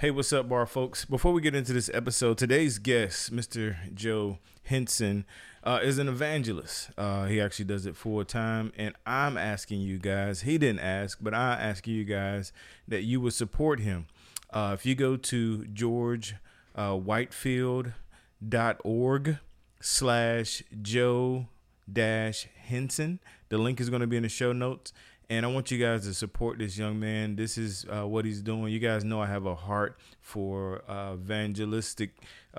Hey, what's up, bar folks? Before we get into this episode, today's guest, Mr. Joe Henson, is an evangelist. He actually does it full time. And I'm asking you guys, he didn't ask, but I ask you guys that you would support him. If you go to georgewhitefieldprogram.org/Joe-Henson, the link is going to be in the show notes. And I want you guys to support this young man. This is what he's doing. You guys know I have a heart for evangelistic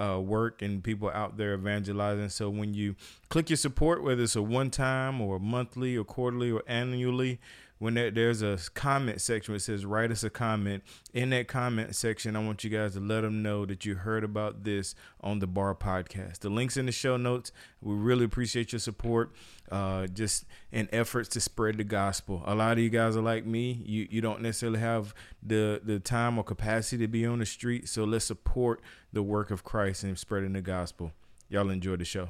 work and people out there evangelizing. So when you click your support, whether it's a one-time or monthly or quarterly or annually, when there's a comment section, it says, write us a comment. In that comment section, I want you guys to let them know that you heard about this on the B.A.R. Podcast. The link's in the show notes. We really appreciate your support, just in efforts to spread the gospel. A lot of you guys are like me. You don't necessarily have the time or capacity to be on the street. So let's support the work of Christ and spreading the gospel. Y'all enjoy the show.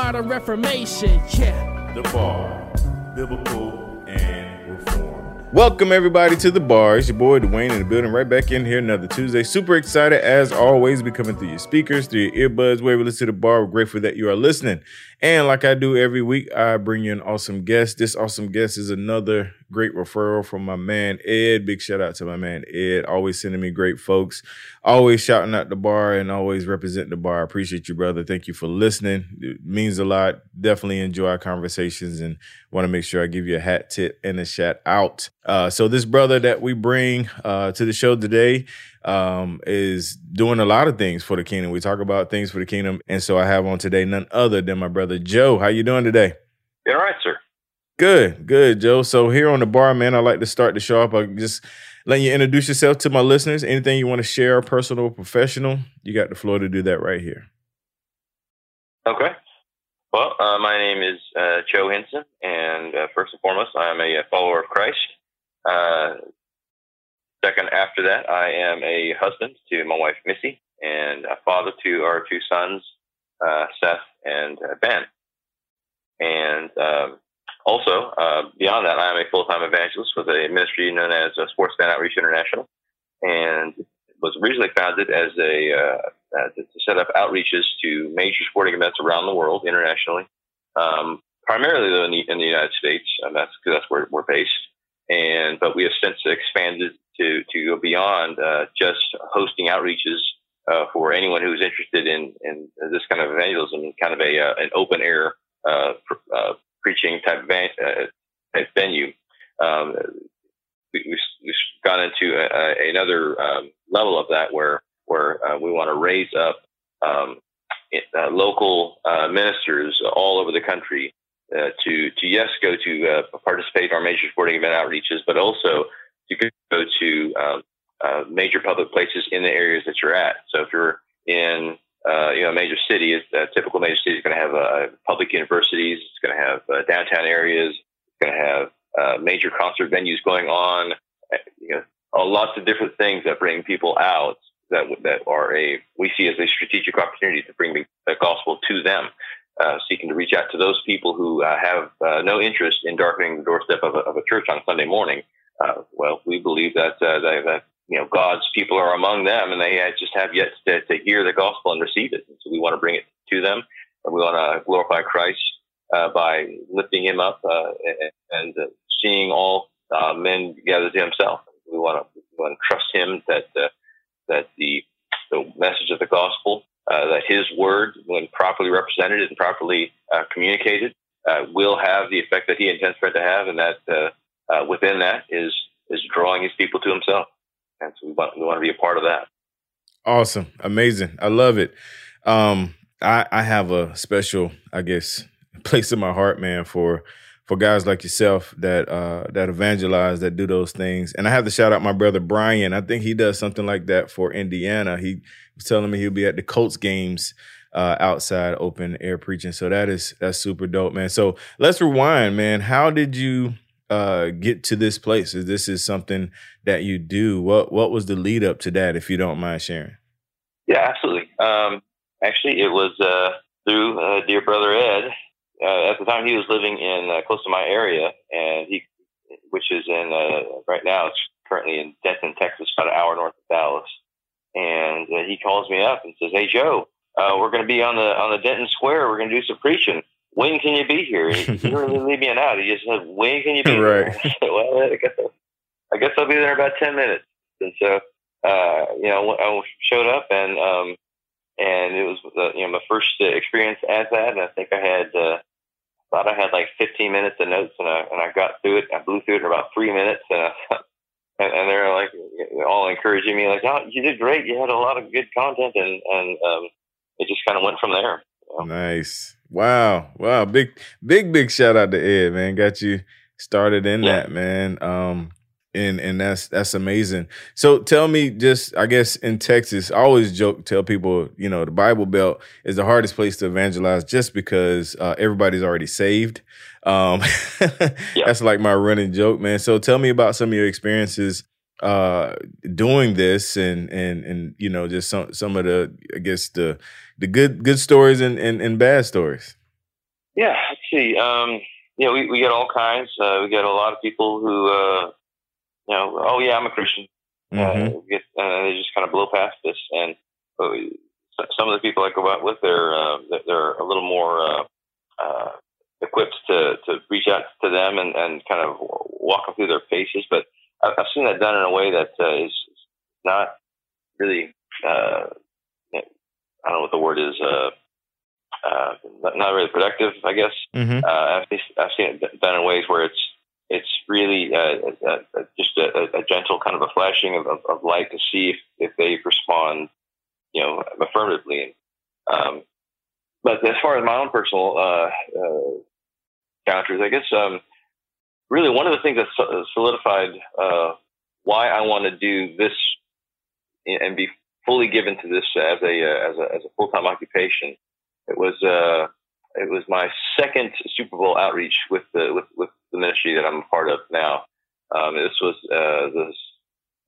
Modern Reformation, yeah. The B.A.R., biblical and reformed. Welcome everybody to the B.A.R. It's your boy Dwayne in the building, right back in here another Tuesday. Super excited as always, be coming through your speakers, through your earbuds, wherever you listen to the B.A.R. We're grateful that you are listening. And like I do every week, I bring you an awesome guest. This awesome guest is another great referral from my man Ed. Big shout out to my man Ed. Always sending me great folks. Always shouting out the B.A.R. and always representing the B.A.R. I appreciate you, brother. Thank you for listening. It means a lot. Definitely enjoy our conversations and want to make sure I give you a hat tip and a shout out. So this brother that we bring to the show today is doing a lot of things for the kingdom. We talk about things for the kingdom. And so I have on today none other than my brother Joe. How you doing today? All right, sir. Good, Joe. So here on the B.A.R., man, I like to start the show off by just letting you introduce yourself to my listeners. Anything you want to share, personal or professional, you got the floor to do that right here. Okay. Well, my name is Joe Henson, and first and foremost, I'm a follower of Christ. Second, after that, I am a husband to my wife, Missy, and a father to our two sons, Seth and Ben. And also, beyond that, I'm a full-time evangelist with a ministry known as Sports Fan Outreach International, and was originally founded as to set up outreaches to major sporting events around the world, internationally, primarily though in the United States, and that's where we're based. But we have since expanded to go beyond just hosting outreaches for anyone who's interested in this kind of evangelism, kind of an open air preaching type venue. We've gone into another level of that where we want to raise up local ministers all over the country. To participate in our major sporting event outreaches, but also to go to major public places in the areas that you're at. So if you're in a major city, a typical major city is going to have public universities, it's going to have downtown areas, it's going to have major concert venues going on, lots of different things that bring people out that are we see as a strategic opportunity to bring the gospel to them. Seeking to reach out to those people who have no interest in darkening the doorstep of a church on Sunday morning. Well, we believe that God's people are among them, and they just have yet to hear the gospel and receive it. And so we want to bring it to them, and we want to glorify Christ by lifting him up and seeing all men gathered to himself. We want to trust him that the message of the gospel, that his word, when properly represented and properly communicated, will have the effect that he intends for it to have, and that within that is drawing his people to himself. And so we want to be a part of that. Awesome. Amazing. I love it. I have a special, I guess, place in my heart, man, for guys like yourself that evangelize, that do those things. And I have to shout out my brother Brian. I think he does something like that for Indiana. He was telling me he'll be at the Colts games outside, open air preaching. So that's super dope, man. So let's rewind, man. How did you get to this place? This is something that you do. What was the lead up to that, if you don't mind sharing? Yeah, absolutely. Actually, it was through dear brother Ed. At the time, he was living in close to my area, and which is in right now, it's currently in Denton, Texas, about an hour north of Dallas. And he calls me up and says, "Hey, Joe, we're going to be on the Denton Square. We're going to do some preaching. When can you be here?" He didn't leave me an out. He just said, "When can you be here?" Right. I said, "Well, I guess I'll be there in about 10 minutes." And so, I showed up and it was my first experience at that. And I think I had like 15 minutes of notes, and I got through it. I blew through it in about 3 minutes, and they're like all encouraging me, like, "Oh, you did great. You had a lot of good content," and it just kind of went from there. You know? Nice. Wow. Big shout out to Ed, man. Got you started in that, man. And that's amazing. So tell me, just, I guess, in Texas, I always joke, tell people, the Bible Belt is the hardest place to evangelize just because everybody's already saved. That's like my running joke, man. So tell me about some of your experiences doing this and just some of the, I guess, the good stories and bad stories. Yeah, let's see. We get all kinds. We get a lot of people who, "Oh yeah, I'm a Christian." Mm-hmm. They just kind of blow past this, and some of the people I go out with, they're a little more equipped to reach out to them and kind of walk them through their paces. But I've seen that done in a way that is not really I don't know what the word is, not really productive, I guess. Mm-hmm. I've seen it done in ways where it's really just a gentle kind of a flashing of light to see if they respond, affirmatively. But as far as my own personal encounters, I guess really one of the things that solidified why I want to do this and be fully given to this as a full-time occupation, it was my second Super Bowl outreach with the ministry that I'm a part of now. This was the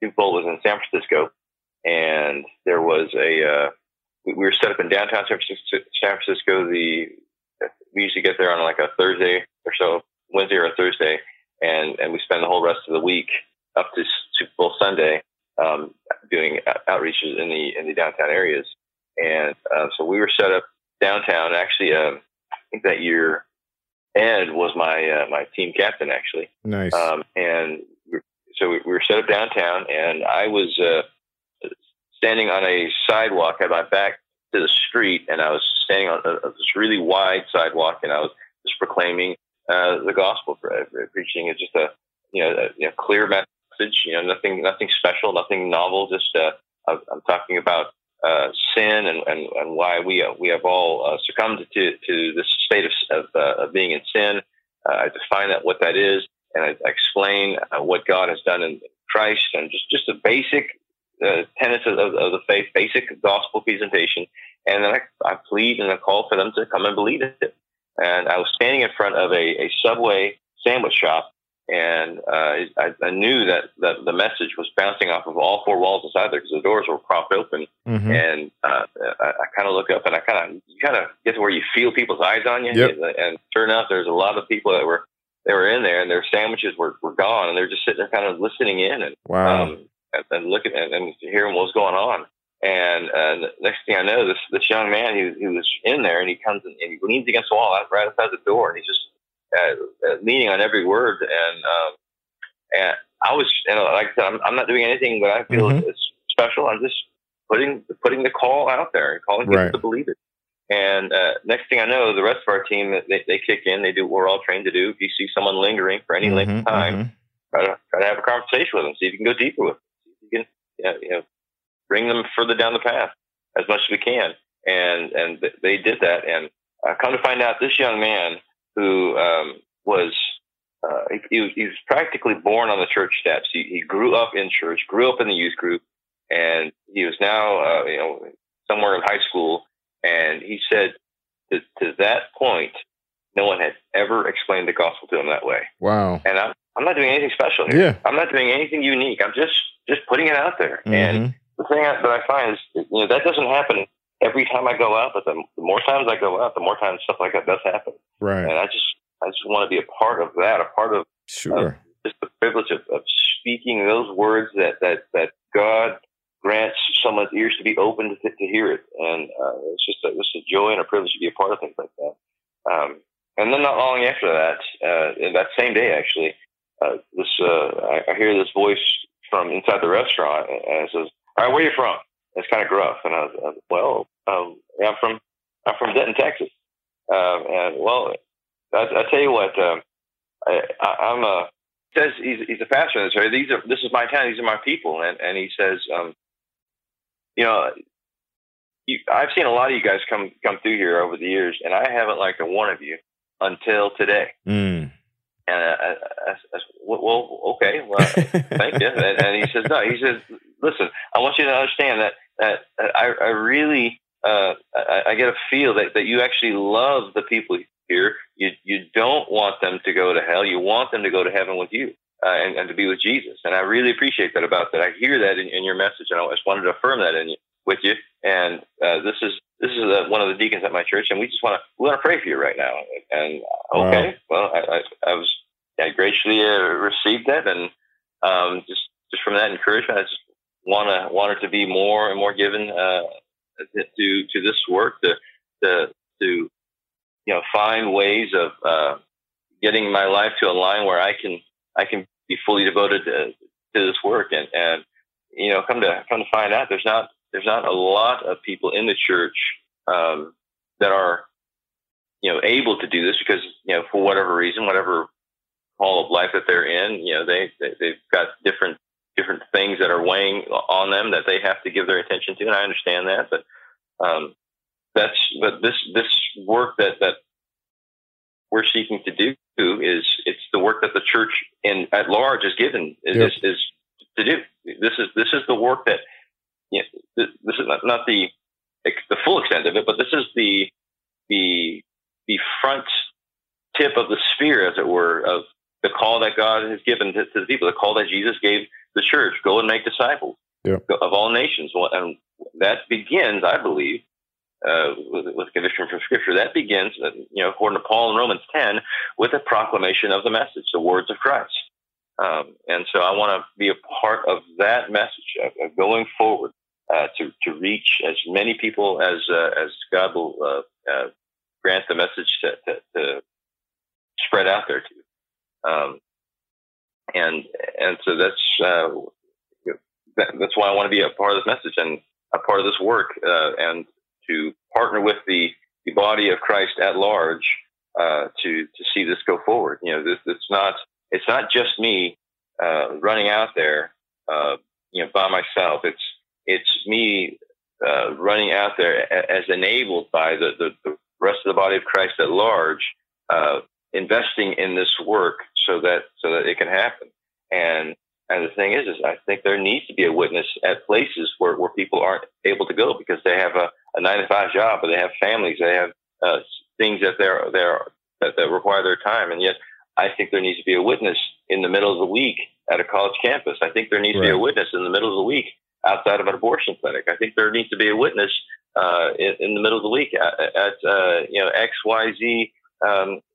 Super Bowl was in San Francisco, and there was we were set up in downtown San Francisco. We usually get there on like a Thursday or so, Wednesday or a Thursday, and we spend the whole rest of the week up to Super Bowl Sunday doing outreaches in the downtown areas. And so we were set up downtown. Actually, I think that year, Ed was my team captain, actually. Nice. And so we were set up downtown, and I was standing on a sidewalk, had my back to the street, and I was standing on this really wide sidewalk, and I was just proclaiming the gospel for everybody. Preaching is just a clear message. Nothing special, nothing novel. Just I'm talking about sin and why we have all succumbed to this state of being in sin. I define what that is, and I explain what God has done in Christ, and just the basic tenets of the faith, basic gospel presentation. And then I plead and I call for them to come and believe it. And I was standing in front of a Subway sandwich shop, and I knew that the message was bouncing off of all four walls inside there because the doors were propped open. Mm-hmm. And I kind of look up, and you kind of get to where you feel people's eyes on you. Yep. And sure enough, there's a lot of people that were in there, and their sandwiches were gone, and they're just sitting there kind of listening in and wow. And looking and hearing what was going on. And the next thing I know, this young man who was in there, and he comes and he leans against the wall right outside the door, and he's just leaning on every word, and I was, like I said, I'm not doing anything that I feel mm-hmm. is special. I'm just putting the call out there, and calling people to believe it. And next thing I know, the rest of our team they kick in, they do what we're all trained to do. If you see someone lingering for any length of time, try to have a conversation with them, see if you can go deeper with them, see if you can bring them further down the path as much as we can. And they did that. And come to find out, this young man who was he was practically born on the church steps. He grew up in church, grew up in the youth group, and he was now somewhere in high school. And he said that to that point, no one had ever explained the gospel to him that way. Wow! And I'm not doing anything special here. Yeah. I'm not doing anything unique. I'm just putting it out there. Mm-hmm. And the thing that I find is, that doesn't happen every time I go out, but the more times I go out, the more times stuff like that does happen. Right. And I just want to be a part of that, a part of just the privilege of speaking those words that God grants someone's ears to be open to hear it. And it's just a joy and a privilege to be a part of things like that. And then not long after that, that same day, actually, I hear this voice from inside the restaurant, and it says, "All right, where are you from?" It's kind of gruff. And I was well, I'm from Denton, Texas. And well, I tell you what, says he's a pastor in this area. This is my town. These are my people. And he says, I've seen a lot of you guys come through here over the years, and I haven't liked a one of you until today. Mm. And I said, well, okay, well, thank you. And he says, no, he says, listen, I want you to understand that I really, I get a feel that you actually love the people here. You don't want them to go to hell. You want them to go to heaven with you and to be with Jesus. And I really appreciate that about that. I hear that in your message, and I just wanted to affirm that with you. And this is one of the deacons at my church, and we want to pray for you right now. And okay, wow. Well, I graciously received that, and just from that encouragement, I just wanted to be more and more given to this work, to find ways of getting my life to a line where I can be fully devoted to this work, and come to find out there's not a lot of people in the church that are able to do this because for whatever reason, whatever hall of life that they're in, they've got different things that are weighing on them that they have to give their attention to, and I understand that, but this work that we're seeking to do is it's the work that the church at large is given is to do. This is the work that. This is not the full extent of it, but this is the front tip of the spear, as it were, of the call that God has given to the people, the call that Jesus gave the church: go and make disciples of all nations. And that begins, I believe, with a conviction from Scripture. That begins, according to Paul in Romans 10, with a proclamation of the message, the words of Christ. And so I want to be a part of that message of going forward. To reach as many people as God will grant the message to spread out there to, and so that's why I want to be a part of this message and a part of this work, and to partner with the body of Christ at large to see this go forward. It's not just me running out there by myself. It's me running out there as enabled by the rest of the body of Christ at large, investing in this work so that it can happen. And the thing is I think there needs to be a witness at places where people aren't able to go because they have a 9-to-5 job, or they have families, they have things that require their time. And yet I think there needs to be a witness in the middle of the week at a college campus. I think there needs to be a witness in the middle of the week outside of an abortion clinic. I think there needs to be a witness in the middle of the week at XYZ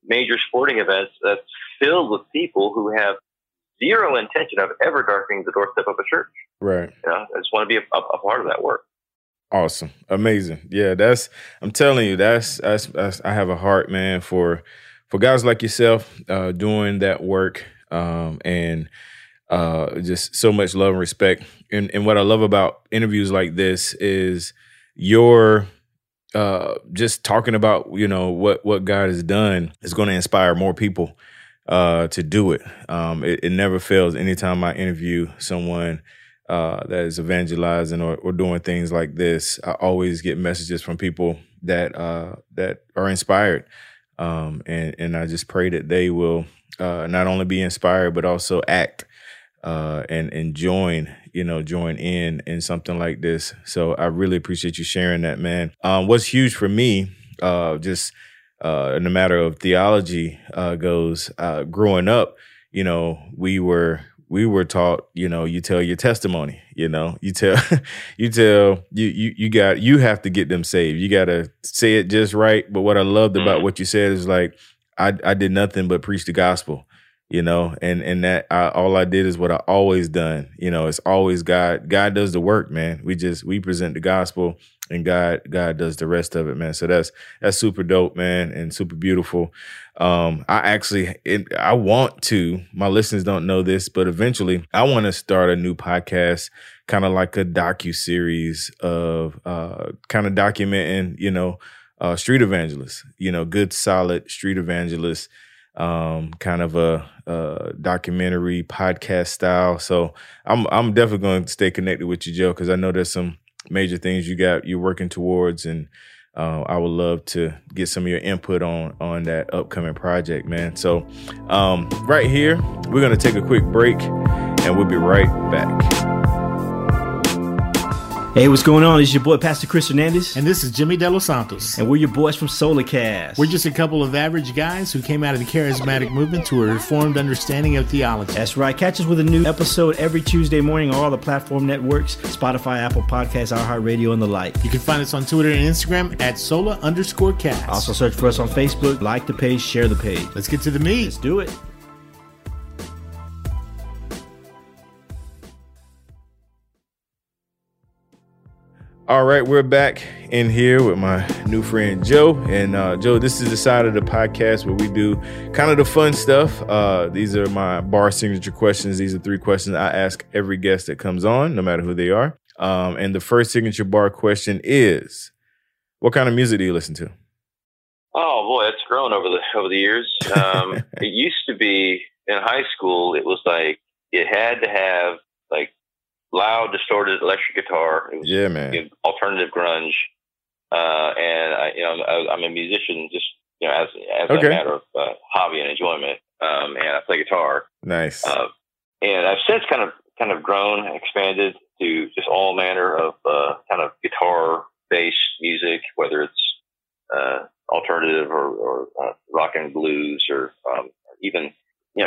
major sporting events that's filled with people who have zero intention of ever darkening the doorstep of a church. Right. I just want to be a part of that work. Awesome. Amazing. Yeah, I'm telling you, that's I have a heart, man, for guys like yourself doing that work, and just so much love and respect. And what I love about interviews like this is your just talking about, what God has done is going to inspire more people to do it. It never fails. Anytime I interview someone that is evangelizing or doing things like this. I always get messages from people that are inspired. And I just pray that they will not only be inspired, but also act and join in something like this. So I really appreciate you sharing that, man. What's huge for me, just in the matter of theology goes, growing up, we were taught, you tell your testimony, you have to get them saved. You got to say it just right. But what I loved about what you said is like, I did nothing but preach the gospel, and that all I did is what I always done. It's always God. God does the work, man. We present the gospel and God does the rest of it, man. So that's super dope, man. And super beautiful. I want to, my listeners don't know this, but eventually I want to start a new podcast, kind of like a docuseries of kind of documenting, street evangelists, good, solid street evangelists, kind of a documentary podcast style. So I'm definitely going to stay connected with you, Joe, because I know there's some major things you're working towards, and I would love to get some of your input on that upcoming project, man. So right here, we're going to take a quick break and we'll be right back. Hey, what's going on? This is your boy, Pastor Chris Hernandez. And this is Jimmy De Los Santos. And we're your boys from Solarcast. We're just a couple of average guys who came out of the charismatic movement to a reformed understanding of theology. That's right. Catch us with a new episode every Tuesday morning on all the platform networks, Spotify, Apple Podcasts, iHeartRadio, and the like. You can find us on Twitter and Instagram at Sola_Cast. Also search for us on Facebook, like the page, share the page. Let's get to the meat. Let's do it. All right, we're back in here with my new friend, Joe. And Joe, this is the side of the podcast where we do kind of the fun stuff. These are my bar signature questions. These are three questions I ask every guest that comes on, no matter who they are. And the first signature bar question is, what kind of music do you listen to? Oh, boy, it's grown over the years. It used to be, in high school, it was like, it had to have, like, loud, distorted electric guitar. It was, man. Alternative grunge, and I'm a musician, just as a matter of hobby and enjoyment. And I play guitar. Nice. And I've since kind of grown, and expanded to just all manner of kind of guitar-based music, whether it's alternative or rock and blues, or even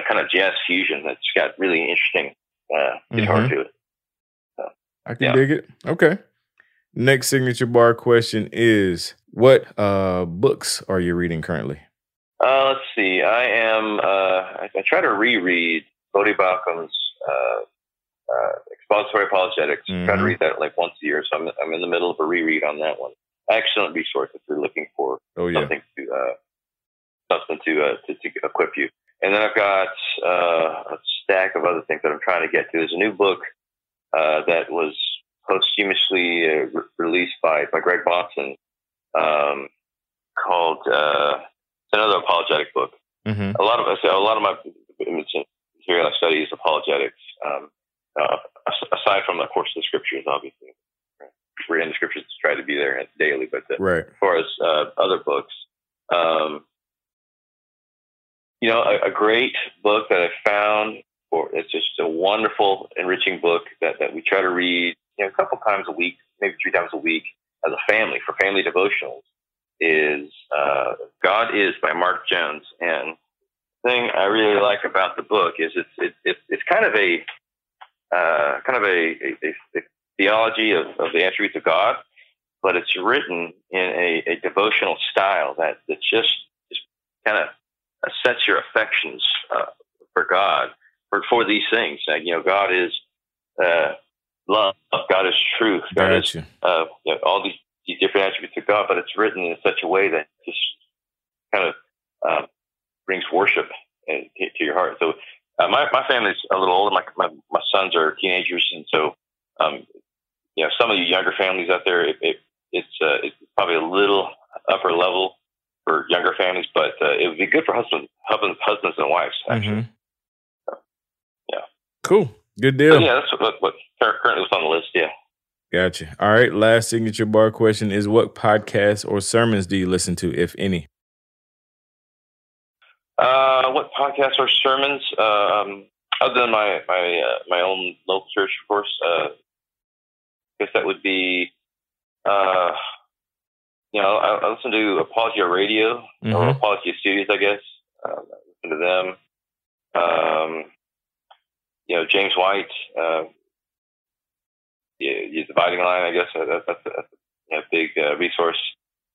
kind of jazz fusion. That's got really interesting guitar to it. I can dig it. Okay. Next signature bar question is, what books are you reading currently? Let's see. I am, I try to reread Bodhi Bakum's Expository Apologetics. Mm-hmm. I try to read that like once a year, so I'm in the middle of a reread on that one. Excellent resource if you're looking for something to equip you. And then I've got a stack of other things that I'm trying to get to. There's a new book that was posthumously released by Greg Botson, called another apologetic book. Mm-hmm. A lot of my material I study is apologetics, aside from, of course, the scriptures, obviously. We're in the scriptures to try to be there daily, but as far as other books, a great book that I found, it's just a wonderful, enriching book that we try to read, a couple times a week, maybe 3 times a week, as a family for family devotionals. Is God Is by Mark Jones. And the thing I really like about the book is it's kind of a theology of the attributes of God, but it's written in a devotional style that just kind of sets your affections for God. For these things, God is love, God is truth, God is all these different attributes of God, but it's written in such a way that just kind of brings worship to your heart. So my family's a little older. My sons are teenagers, and so some of you younger families out there, it's probably a little upper level for younger families, but it would be good for husbands and wives, actually. Mm-hmm. Cool. Good deal. But yeah, that's what currently was on the list. Yeah. Gotcha. All right. Last signature bar question is, what podcasts or sermons do you listen to, if any? What podcasts or sermons? Other than my own local church, of course. I guess that would be, I listen to Apologia Radio, mm-hmm. or Apologia Studios, I guess. I listen to them. James White, The Dividing Line, I guess. That's a big resource.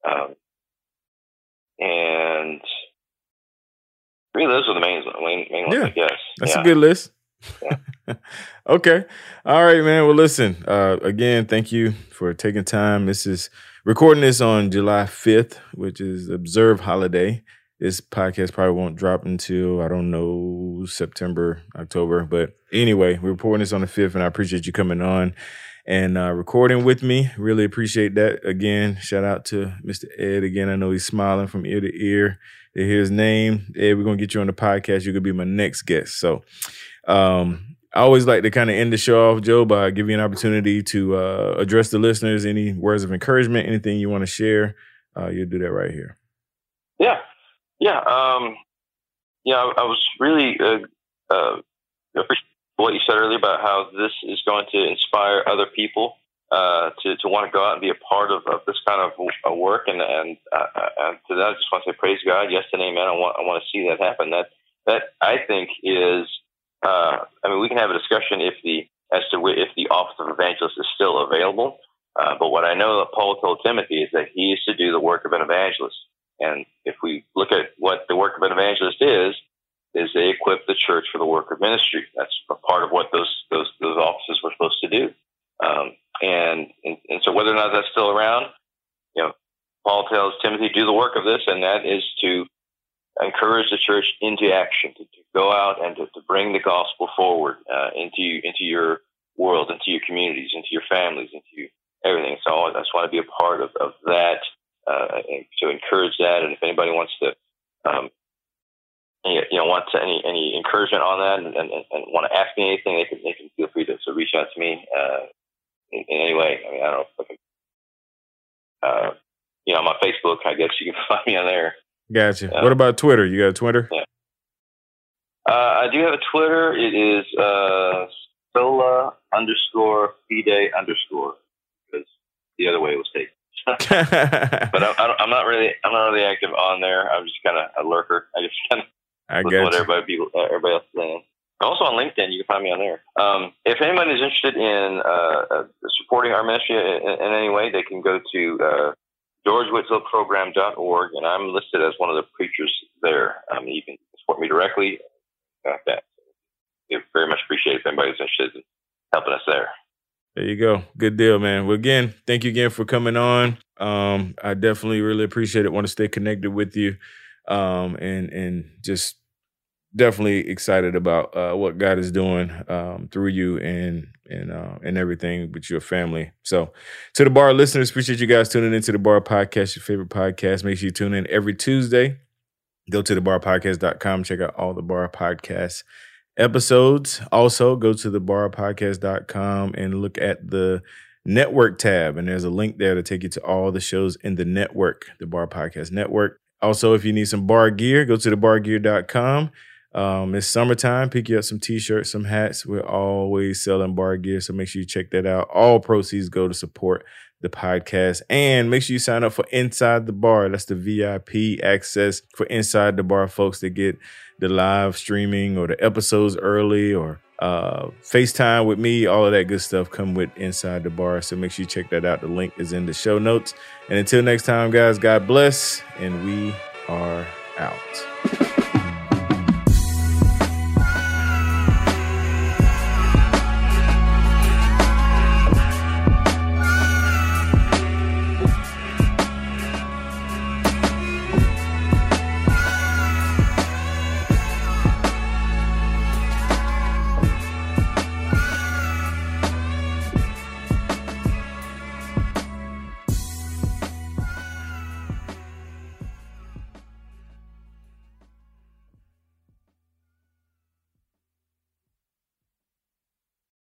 And really, those are the main ones, I guess. That's a good list. Yeah. Okay. All right, man. Well, listen, again, thank you for taking time. This is recording this on July 5th, which is observed holiday. This podcast probably won't drop until, I don't know, September, October. But anyway, we're recording this on the 5th, and I appreciate you coming on and recording with me. Really appreciate that. Again, shout out to Mr. Ed. Again, I know he's smiling from ear to ear. They hear his name. Ed, we're going to get you on the podcast. You're going to be my next guest. So I always like to kind of end the show off, Joe, by giving you an opportunity to address the listeners, any words of encouragement, anything you want to share. You'll do that right here. Yeah. Yeah, I was really appreciate what you said earlier about how this is going to inspire other people to want to go out and be a part of this kind of work. And to that, I just want to say praise God, yes and amen. I want to see that happen. That I think is. We can have a discussion as to if the office of evangelist is still available. But what I know that Paul told Timothy is that he is to do the work of an evangelist. And if we look at what the work of an evangelist is they equip the church for the work of ministry. That's a part of what those offices were supposed to do. And so whether or not that's still around, Paul tells Timothy, do the work of this, and that is to encourage the church into action, to go out and to bring the gospel forward into your world, into your communities, into your families, into everything. So I just want to be a part of that. To encourage that, and if anybody wants to, wants any encouragement on that, and want to ask me anything, they can feel free to reach out to me in any way. I don't know if I can, I'm on Facebook. I guess you can find me on there. Gotcha. What about Twitter? You got a Twitter? Yeah. I do have a Twitter. It is Sola_Fide_ because the other way it was taken. But I'm not really active on there. I'm just kind of a lurker. I just kind of look at what everybody else is saying. Also on LinkedIn, you can find me on there. If anyone is interested in supporting our ministry in any way, they can go to georgewhitfieldprogram.org, and I'm listed as one of the preachers there. You can support me directly. Like that. It's very much appreciated if anybody's interested in helping us there. There you go. Good deal, man. Well, again, thank you again for coming on. I definitely really appreciate it. Want to stay connected with you, and just definitely excited about what God is doing through you and everything with your family. So to the B.A.R. listeners, appreciate you guys tuning into the B.A.R. Podcast, your favorite podcast. Make sure you tune in every Tuesday. Go to thebarpodcast.com. Check out all the B.A.R. podcasts. Episodes. Also, go to thebarpodcast.com and look at the network tab. And there's a link there to take you to all the shows in the network, the B.A.R. Podcast Network. Also, if you need some B.A.R. gear, go to thebargear.com. It's summertime. Pick you up some T-shirts, some hats. We're always selling B.A.R. gear, so make sure you check that out. All proceeds go to support the podcast. And make sure you sign up for Inside the B.A.R. That's the VIP access for Inside the B.A.R. folks that get the live streaming or the episodes early or FaceTime with me. All of that good stuff come with Inside the B.A.R. So make sure you check that out. The link is in the show notes. And until next time, guys, God bless, and we are out.